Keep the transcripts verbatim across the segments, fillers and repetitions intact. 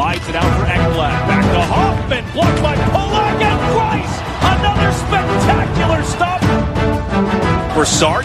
Slides it out for Ekblad. Back to Hoffman. Blocked by Polak and Price. Another spectacular stop. Broussard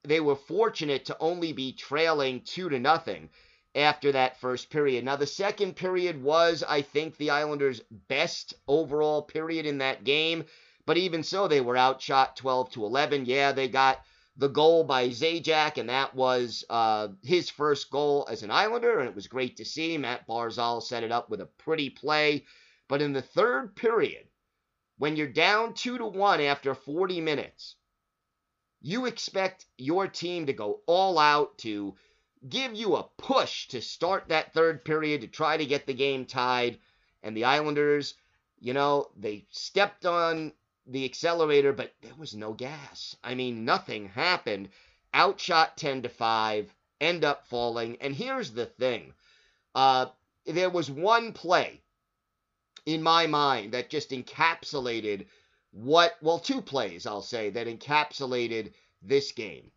they were fortunate to only be trailing two to nothing after that first period. Now, the second period was, I think, the Islanders' best overall period in that game. But even so, they were outshot twelve to eleven. Yeah, they got the goal by Zajac, and that was uh, his first goal as an Islander, and it was great to see. Matt Barzal set it up with a pretty play. But in the third period, when you're down two to one after forty minutes, you expect your team to go all out, to give you a push to start that third period, to try to get the game tied. And the Islanders, you know, they stepped on the accelerator, but there was no gas. I mean, nothing happened. Outshot ten to five, end up falling. And here's the thing. Uh, there was one play in my mind that just encapsulated what, well, two plays, I'll say, that encapsulated this game.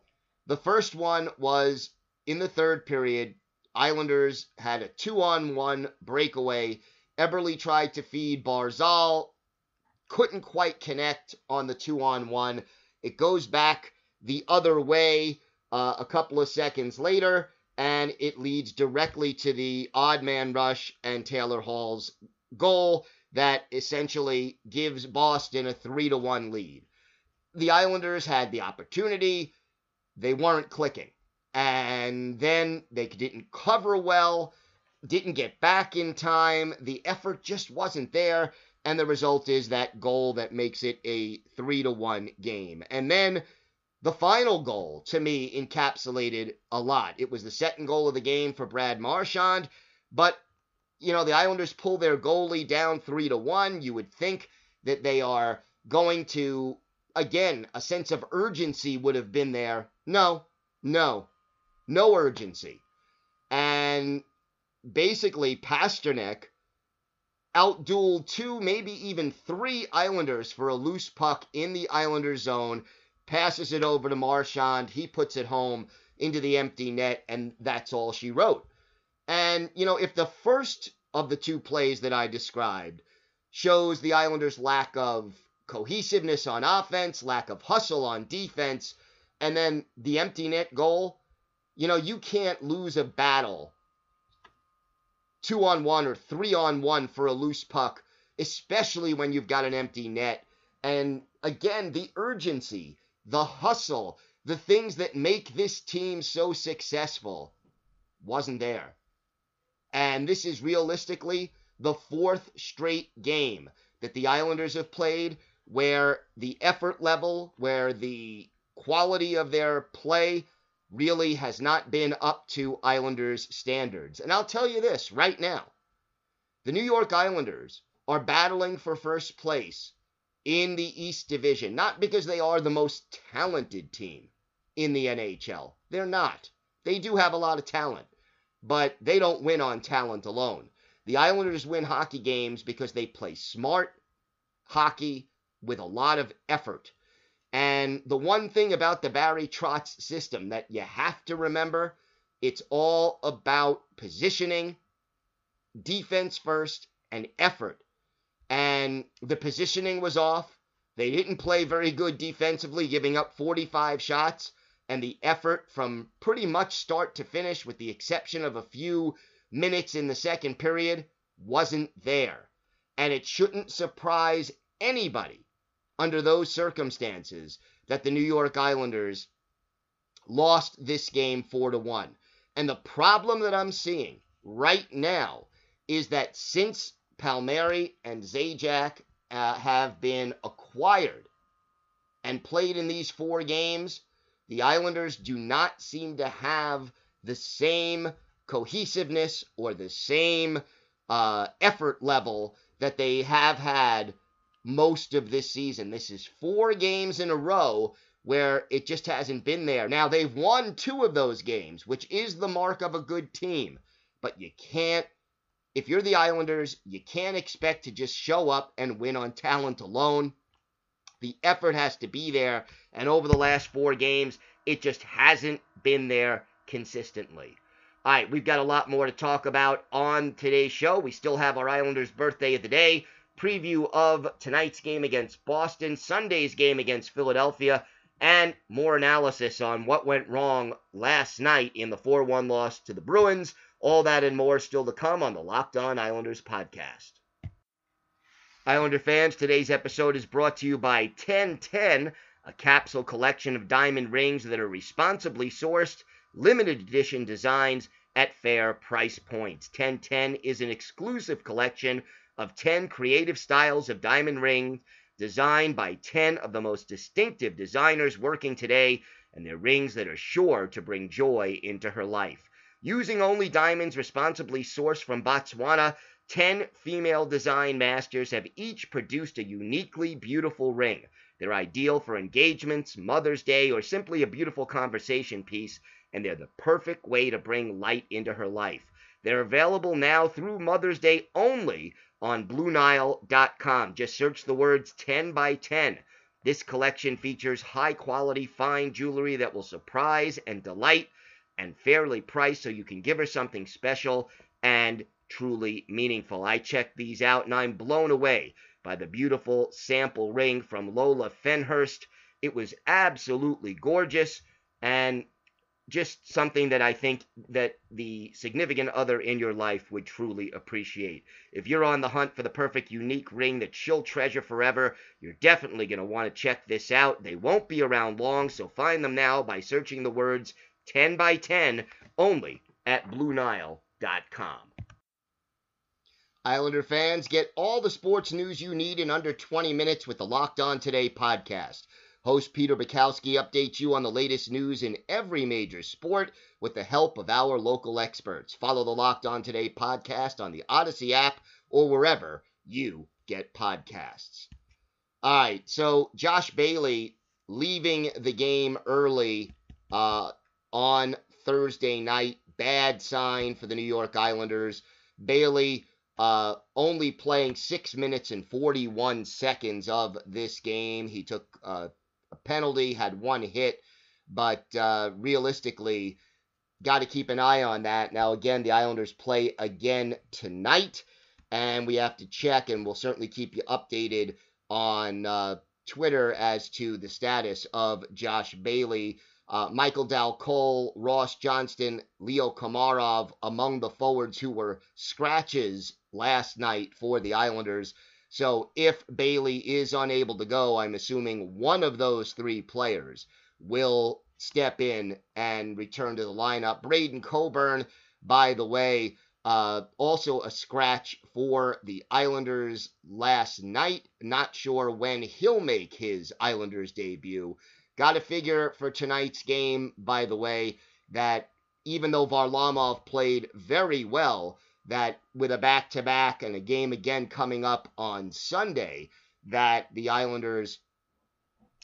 The first one was in the third period. Islanders had a two-on-one breakaway. Eberle tried to feed Barzal, couldn't quite connect on the two-on-one. It goes back the other way uh, a couple of seconds later, and it leads directly to the odd man rush and Taylor Hall's goal that essentially gives Boston a three to one lead. The Islanders had the opportunity. They weren't clicking. And then they didn't cover well, didn't get back in time. The effort just wasn't there. And the result is that goal that makes it a three to one game. And then the final goal, to me, encapsulated a lot. It was the second goal of the game for Brad Marchand. But, you know, the Islanders pull their goalie down three to one. You would think that they are going to, again, a sense of urgency would have been there. No, no, no urgency. And basically, Pasternak outdueled two, maybe even three Islanders for a loose puck in the Islanders' zone, passes it over to Marchand, he puts it home into the empty net, and that's all she wrote. And, you know, if the first of the two plays that I described shows the Islanders' lack of cohesiveness on offense, lack of hustle on defense, and then the empty net goal, you know, you can't lose a battle two-on-one or three-on-one for a loose puck, especially when you've got an empty net. And, again, the urgency, the hustle, the things that make this team so successful wasn't there. And this is realistically the fourth straight game that the Islanders have played where the effort level, where the quality of their play really has not been up to Islanders' standards. And I'll tell you this right now. The New York Islanders are battling for first place in the East Division, not because they are the most talented team in the N H L. They're not. They do have a lot of talent, but they don't win on talent alone. The Islanders win hockey games because they play smart hockey with a lot of effort. And the one thing about the Barry Trotz system that you have to remember, it's all about positioning, defense first, and effort. And the positioning was off. They didn't play very good defensively, giving up forty-five shots. And the effort from pretty much start to finish, with the exception of a few minutes in the second period, wasn't there. And it shouldn't surprise anybody under those circumstances that the New York Islanders lost this game four to one. And the problem that I'm seeing right now is that since Palmieri and Zajac uh, have been acquired and played in these four games, the Islanders do not seem to have the same cohesiveness or the same uh, effort level that they have had most of this season. This is four games in a row where it just hasn't been there. Now, they've won two of those games, which is the mark of a good team, but you can't. If you're the Islanders, you can't expect to just show up and win on talent alone. The effort has to be there, and over the last four games, it just hasn't been there consistently. All right, we've got a lot more to talk about on today's show. We still have our Islanders' birthday of the day, preview of tonight's game against Boston, Sunday's game against Philadelphia, and more analysis on what went wrong last night in the four one loss to the Bruins. All that and more still to come on the Locked On Islanders podcast. Islander fans, today's episode is brought to you by ten ten, a capsule collection of diamond rings that are responsibly sourced, limited edition designs at fair price points. ten ten is an exclusive collection of ten creative styles of diamond rings designed by ten of the most distinctive designers working today, and they're rings that are sure to bring joy into her life. Using only diamonds responsibly sourced from Botswana, ten female design masters have each produced a uniquely beautiful ring. They're ideal for engagements, Mother's Day, or simply a beautiful conversation piece, and they're the perfect way to bring light into her life. They're available now through Mother's Day only on Blue Nile dot com. Just search the words ten by ten. This collection features high-quality fine jewelry that will surprise and delight and fairly priced, so you can give her something special and truly meaningful. I checked these out, and I'm blown away by the beautiful sample ring from Lola Fenhurst. It was absolutely gorgeous and just something that I think that the significant other in your life would truly appreciate. If you're on the hunt for the perfect unique ring that she'll treasure forever, you're definitely going to want to check this out. They won't be around long, so find them now by searching the words ten by ten only at Blue Nile dot com. Islander fans, get all the sports news you need in under twenty minutes with the Locked On Today podcast. Host Peter Bukowski updates you on the latest news in every major sport with the help of our local experts. Follow the Locked On Today podcast on the Odyssey app or wherever you get podcasts. All right, so Josh Bailey leaving the game early uh, on Thursday night. Bad sign for the New York Islanders. Bailey Uh, only playing six minutes and forty-one seconds of this game. He took uh, a penalty, had one hit, but uh, realistically, got to keep an eye on that. Now, again, the Islanders play again tonight, and we have to check, and we'll certainly keep you updated on uh, Twitter as to the status of Josh Bailey. Uh, Michael Dal Cole, Ross Johnston, Leo Komarov among the forwards who were scratches last night for the Islanders. So if Bailey is unable to go, I'm assuming one of those three players will step in and return to the lineup. Braden Coburn, by the way, uh, also a scratch for the Islanders last night. Not sure when he'll make his Islanders debut. Got to figure for tonight's game, by the way, that even though Varlamov played very well, that with a back-to-back and a game again coming up on Sunday, that the Islanders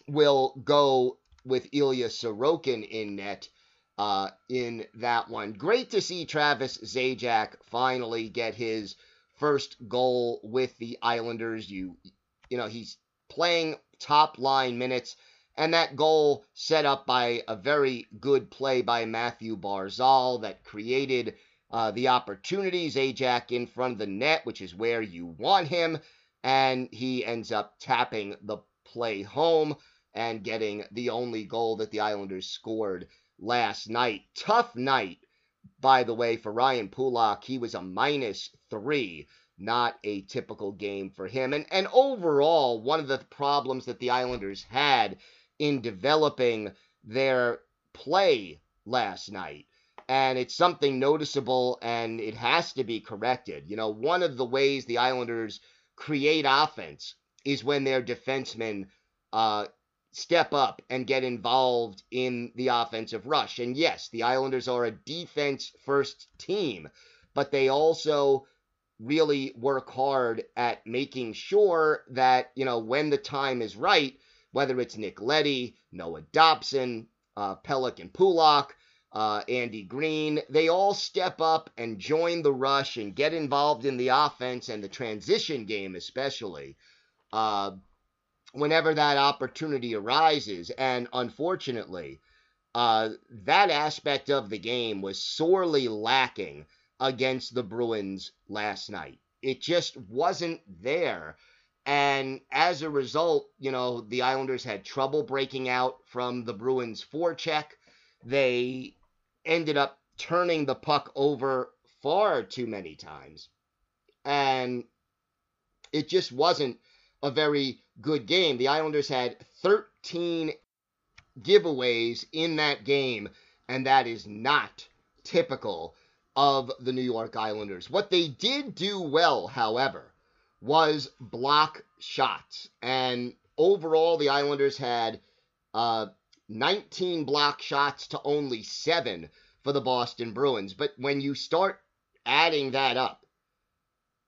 will go with Ilya Sorokin in net uh, in that one. Great to see Travis Zajac finally get his first goal with the Islanders. You, you know, he's playing top-line minutes. And that goal set up by a very good play by Matthew Barzal that created uh, the opportunities. Zajac in front of the net, which is where you want him. And he ends up tapping the play home and getting the only goal that the Islanders scored last night. Tough night, by the way, for Ryan Pulock. He was a minus three. Not a typical game for him. And, and overall, one of the problems that the Islanders had in developing their play last night. And it's something noticeable, and it has to be corrected. You know, one of the ways the Islanders create offense is when their defensemen uh, step up and get involved in the offensive rush. And yes, the Islanders are a defense-first team, but they also really work hard at making sure that, you know, when the time is right, whether it's Nick Leddy, Noah Dobson, uh, Pelech and Pulock, uh, Andy Green, they all step up and join the rush and get involved in the offense and the transition game especially, uh, whenever that opportunity arises. And unfortunately, uh, that aspect of the game was sorely lacking against the Bruins last night. It just wasn't there. And as a result, you know, the Islanders had trouble breaking out from the Bruins' forecheck. They ended up turning the puck over far too many times. And it just wasn't a very good game. The Islanders had thirteen giveaways in that game, and that is not typical of the New York Islanders. What they did do well, however, was block shots. And overall, the Islanders had uh, nineteen block shots to only seven for the Boston Bruins. But when you start adding that up,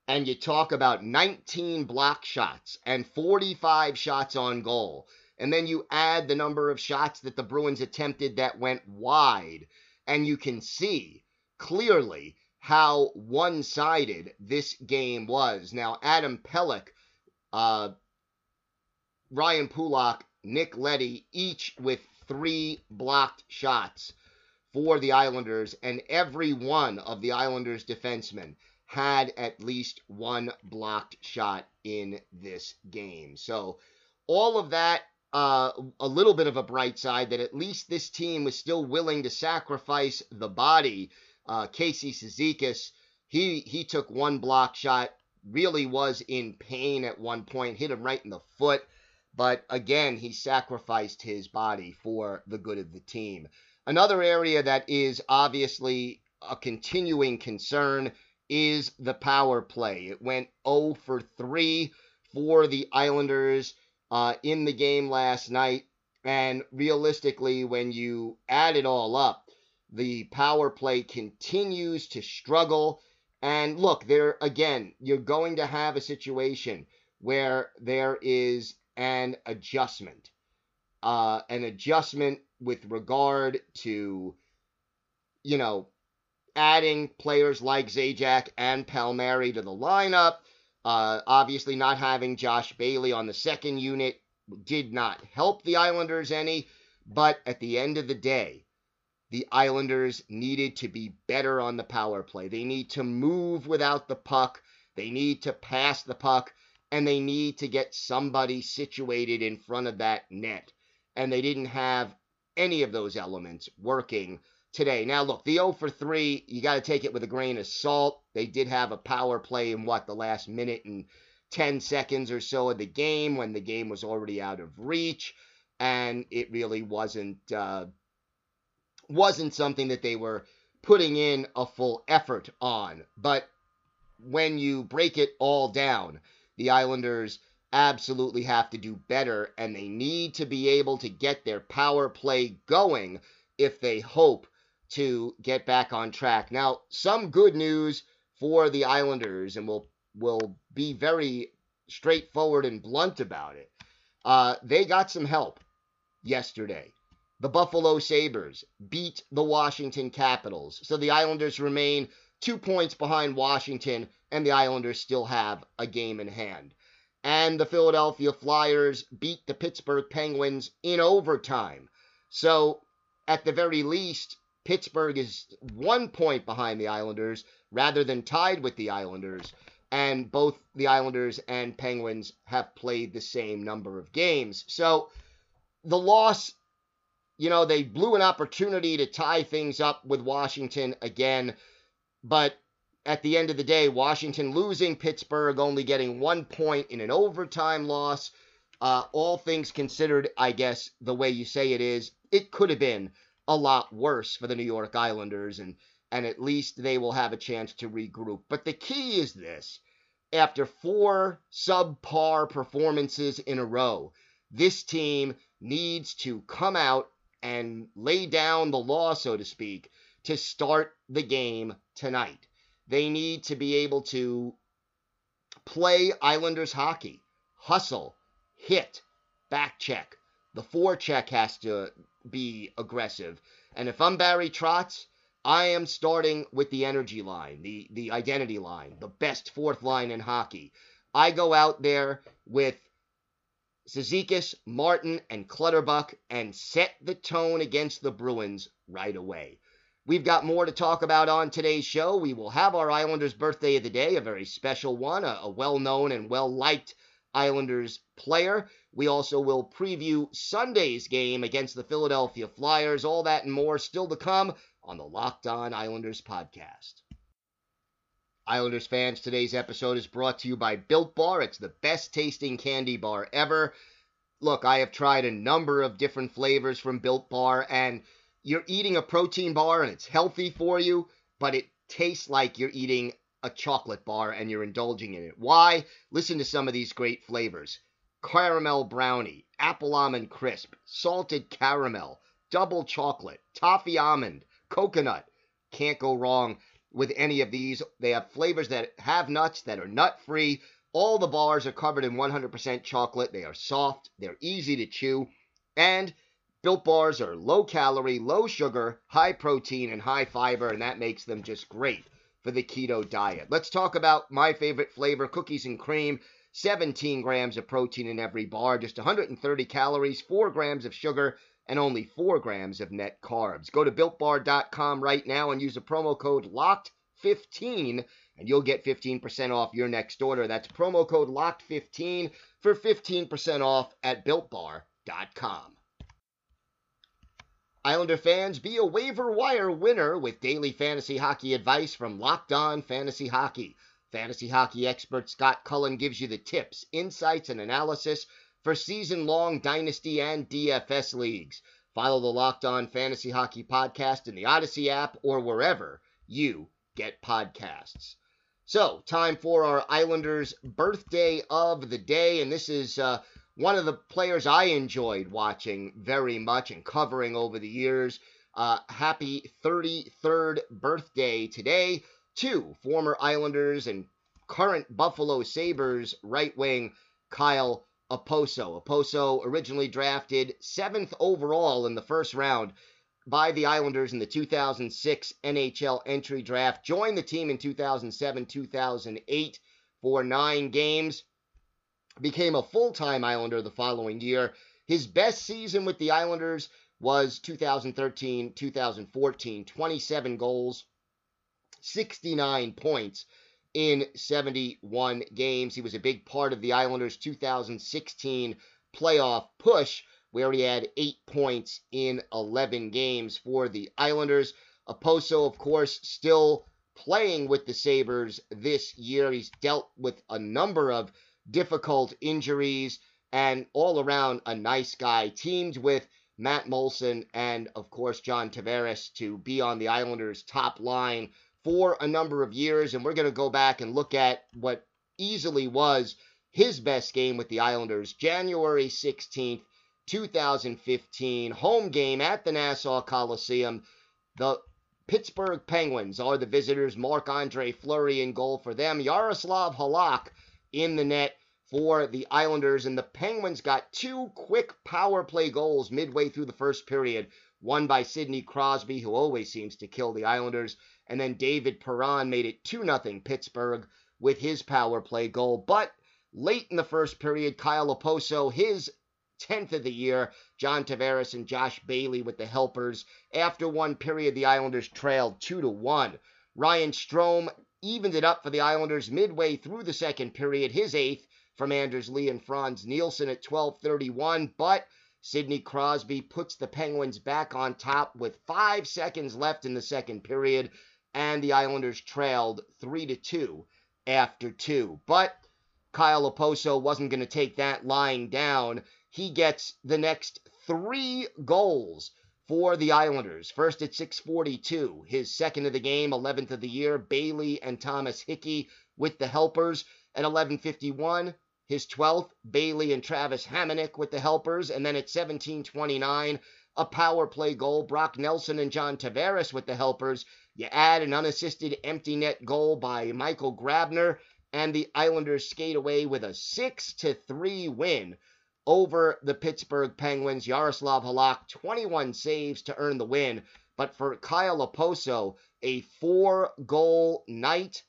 and you talk about nineteen block shots and forty-five shots on goal, and then you add the number of shots that the Bruins attempted that went wide, and you can see clearly how one-sided this game was. Now, Adam Pelech, uh, Ryan Pulock, Nick Leddy, each with three blocked shots for the Islanders, and every one of the Islanders' defensemen had at least one blocked shot in this game. So all of that, uh, a little bit of a bright side, that at least this team was still willing to sacrifice the body. Uh, Casey Cizikas, he, he took one blocked shot, really was in pain at one point, hit him right in the foot. But again, he sacrificed his body for the good of the team. Another area that is obviously a continuing concern is the power play. It went zero for three for the Islanders uh, in the game last night. And realistically, when you add it all up, the power play continues to struggle. And look, there again, you're going to have a situation where there is an adjustment, uh, an adjustment with regard to, you know, adding players like Zajac and Palmieri to the lineup. Uh, obviously not having Josh Bailey on the second unit did not help the Islanders any, but at the end of the day, the Islanders needed to be better on the power play. They need to move without the puck. They need to pass the puck. And they need to get somebody situated in front of that net. And they didn't have any of those elements working today. Now, look, the zero for three, you got to take it with a grain of salt. They did have a power play in, what, the last minute and ten seconds or so of the game, when the game was already out of reach. And it really wasn't, uh, wasn't something that they were putting in a full effort on. But when you break it all down, the Islanders absolutely have to do better, and they need to be able to get their power play going if they hope to get back on track. Now, some good news for the Islanders, and we'll, we'll be very straightforward and blunt about it. Uh, they got some help yesterday. The Buffalo Sabres beat the Washington Capitals, so the Islanders remain two points behind Washington, and the Islanders still have a game in hand. And the Philadelphia Flyers beat the Pittsburgh Penguins in overtime. So, at the very least, Pittsburgh is one point behind the Islanders rather than tied with the Islanders. And both the Islanders and Penguins have played the same number of games. So, the loss, you know, they blew an opportunity to tie things up with Washington again. But at the end of the day, Washington losing, Pittsburgh only getting one point in an overtime loss. Uh, all things considered, I guess, the way you say it is, it could have been a lot worse for the New York Islanders, and, and at least they will have a chance to regroup. But the key is this. After four subpar performances in a row, this team needs to come out and lay down the law, so to speak, to start the game tonight. They need to be able to play Islanders hockey, hustle, hit, back check. The forecheck has to be aggressive. And if I'm Barry Trotz, I am starting with the energy line, the, the identity line, the best fourth line in hockey. I go out there with Cizikas, Martin, and Clutterbuck and set the tone against the Bruins right away. We've got more to talk about on today's show. We will have our Islanders birthday of the day, a very special one, a, a well-known and well-liked Islanders player. We also will preview Sunday's game against the Philadelphia Flyers. All that and more still to come on the Locked On Islanders podcast. Islanders fans, today's episode is brought to you by Built Bar. It's the best-tasting candy bar ever. Look, I have tried a number of different flavors from Built Bar, and you're eating a protein bar and it's healthy for you, but it tastes like you're eating a chocolate bar and you're indulging in it. Why? Listen to some of these great flavors. Caramel brownie, apple almond crisp, salted caramel, double chocolate, toffee almond, coconut. Can't go wrong with any of these. They have flavors that have nuts, that are nut-free. All the bars are covered in one hundred percent chocolate. They are soft, they're easy to chew, and Built Bars are low calorie, low sugar, high protein, and high fiber, and that makes them just great for the keto diet. Let's talk about my favorite flavor, cookies and cream. seventeen grams of protein in every bar, just one hundred thirty calories, four grams of sugar, and only four grams of net carbs. Go to built bar dot com right now and use the promo code locked fifteen, and you'll get fifteen percent off your next order. That's promo code locked fifteen for fifteen percent off at built bar dot com. Islander fans, be a waiver wire winner with daily fantasy hockey advice from Locked On Fantasy Hockey. Fantasy hockey expert Scott Cullen gives you the tips, insights, and analysis for season-long dynasty and D F S leagues. Follow the Locked On Fantasy Hockey podcast in the Odyssey app or wherever you get podcasts. So, time for our Islanders birthday of the day, and this is uh, one of the players I enjoyed watching very much and covering over the years. Uh, happy thirty-third birthday today. Two former Islanders and current Buffalo Sabres right wing Kyle Okposo. Okposo originally drafted seventh overall in the first round by the Islanders in the two thousand six N H L entry draft. Joined the team in two thousand seven two thousand eight for nine games. Became a full-time Islander the following year. His best season with the Islanders was two thousand thirteen two thousand fourteen, twenty-seven goals. sixty-nine points in seventy-one games. He was a big part of the Islanders' two thousand sixteen playoff push, where he had eight points in eleven games for the Islanders. Okposo, of course, still playing with the Sabres this year. He's dealt with a number of difficult injuries and all around a nice guy. Teamed with Matt Molson and, of course, John Tavares to be on the Islanders' top line for a number of years, and we're going to go back and look at what easily was his best game with the Islanders, January sixteenth, two thousand fifteen, home game at the Nassau Coliseum. The Pittsburgh Penguins are the visitors. Marc-Andre Fleury in goal for them. Yaroslav Halak in the net for the Islanders, and the Penguins got two quick power play goals midway through the first period, one by Sidney Crosby, who always seems to kill the Islanders, and then David Perron made it two nothing Pittsburgh with his power play goal. But late in the first period, Kyle Okposo, his tenth of the year, John Tavares and Josh Bailey with the helpers. After one period, the Islanders trailed two to one. Ryan Strome evened it up for the Islanders midway through the second period, his eighth from Anders Lee and Franz Nielsen at twelve thirty-one, but Sidney Crosby puts the Penguins back on top with five seconds left in the second period, and the Islanders trailed three to two after two. But Kyle Okposo wasn't going to take that lying down. He gets the next three goals for the Islanders. First at six forty-two, his second of the game, eleventh of the year, Bailey and Thomas Hickey with the helpers. At eleven fifty-one, his twelfth, Bailey and Travis Hamonic with the helpers. And then at seventeen twenty-nine, a power play goal, Brock Nelson and John Tavares with the helpers. You add an unassisted empty net goal by Michael Grabner, and the Islanders skate away with a six to three win over the Pittsburgh Penguins. Yaroslav Halak, twenty-one saves to earn the win. But for Kyle Okposo, a four-goal night.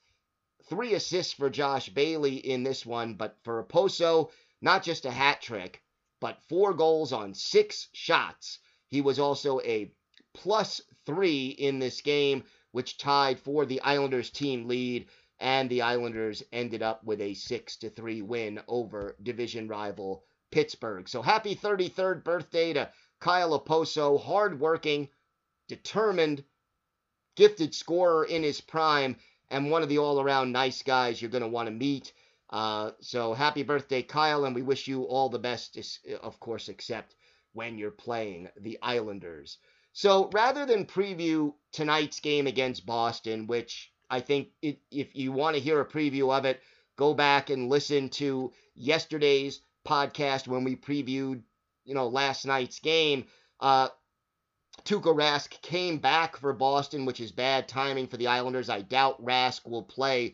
Three assists for Josh Bailey in this one. But for Okposo, not just a hat trick, but four goals on six shots. He was also a plus three in this game, which tied for the Islanders team lead, and the Islanders ended up with a six to three win over division rival Pittsburgh. So happy thirty-third birthday to Kyle Okposo, hardworking, determined, gifted scorer in his prime, and one of the all-around nice guys you're going to want to meet. Uh, so happy birthday, Kyle, and we wish you all the best, of course, except when you're playing the Islanders. So rather than preview tonight's game against Boston, which I think it, if you want to hear a preview of it, go back and listen to yesterday's podcast when we previewed, you know, last night's game. Uh, Tuukka Rask came back for Boston, which is bad timing for the Islanders. I doubt Rask will play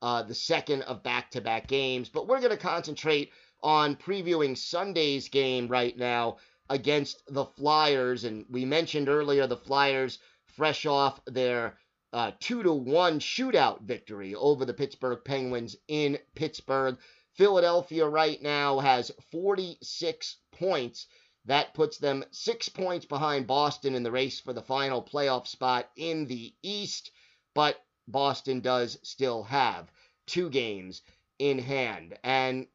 uh, the second of back-to-back games, but we're going to concentrate on previewing Sunday's game right now against the Flyers. And we mentioned earlier the Flyers, fresh off their uh, two to one shootout victory over the Pittsburgh Penguins in Pittsburgh. Philadelphia right now has forty-six points. That puts them six points behind Boston in the race for the final playoff spot in the East, but Boston does still have two games in hand. And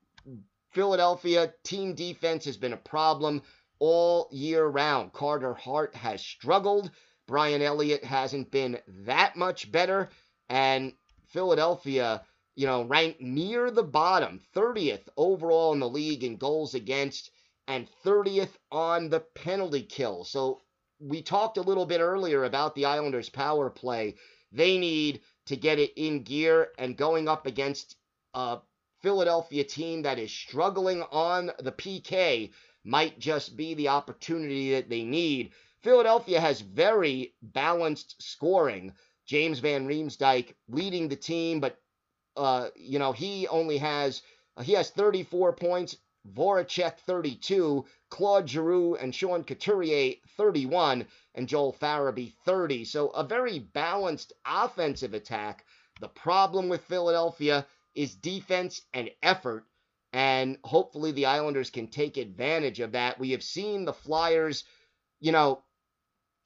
Philadelphia team defense has been a problem all year round. Carter Hart has struggled. Brian Elliott hasn't been that much better. And Philadelphia, you know, ranked near the bottom, thirtieth overall in the league in goals against and thirtieth on the penalty kill. So we talked a little bit earlier about the Islanders' power play. They need to get it in gear, and going up against a Philadelphia team that is struggling on the P K might just be the opportunity that they need. Philadelphia has very balanced scoring. James Van Riemsdyk leading the team, but uh, you know he only has he has thirty-four points. Voracek thirty-two, Claude Giroux and Sean Couturier thirty-one, and Joel Farabee thirty. So a very balanced offensive attack. The problem with Philadelphia is defense and effort, and hopefully the Islanders can take advantage of that. We have seen the Flyers, you know,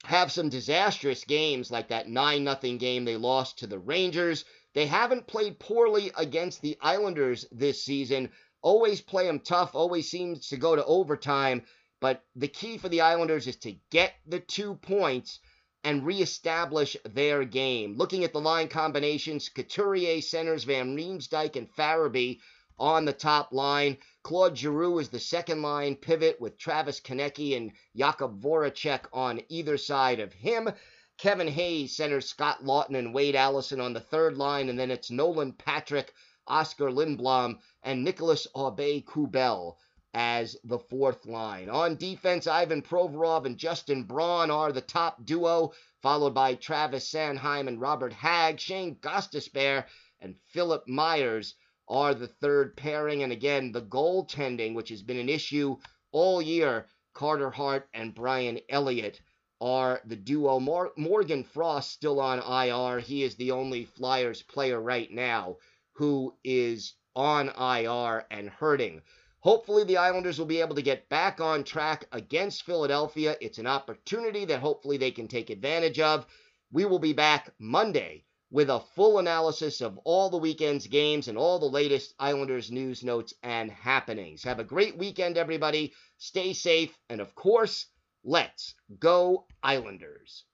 have some disastrous games like that nine nothing game they lost to the Rangers. They haven't played poorly against the Islanders this season. Always play them tough, always seems to go to overtime, but the key for the Islanders is to get the two points and reestablish their game. Looking at the line combinations, Couturier centers Van Riemsdyk and Farabee on the top line. Claude Giroux is the second line pivot with Travis Konecny and Jakob Voracek on either side of him. Kevin Hayes centers Scott Lawton and Wade Allison on the third line, and then it's Nolan Patrick, Oscar Lindblom, and Nicolas Aubé-Kubel as the fourth line. On defense, Ivan Provorov and Justin Braun are the top duo, followed by Travis Sanheim and Robert Hagg. Shane Gostisbehere and Philip Myers are the third pairing. And again, the goaltending, which has been an issue all year, Carter Hart and Brian Elliott are the duo. Mar- Morgan Frost still on I R. He is the only Flyers player right now who is on I R and hurting. Hopefully the Islanders will be able to get back on track against Philadelphia. It's an opportunity that hopefully they can take advantage of. We will be back Monday with a full analysis of all the weekend's games and all the latest Islanders news, notes, and happenings. Have a great weekend, everybody. Stay safe, and of course, let's go Islanders.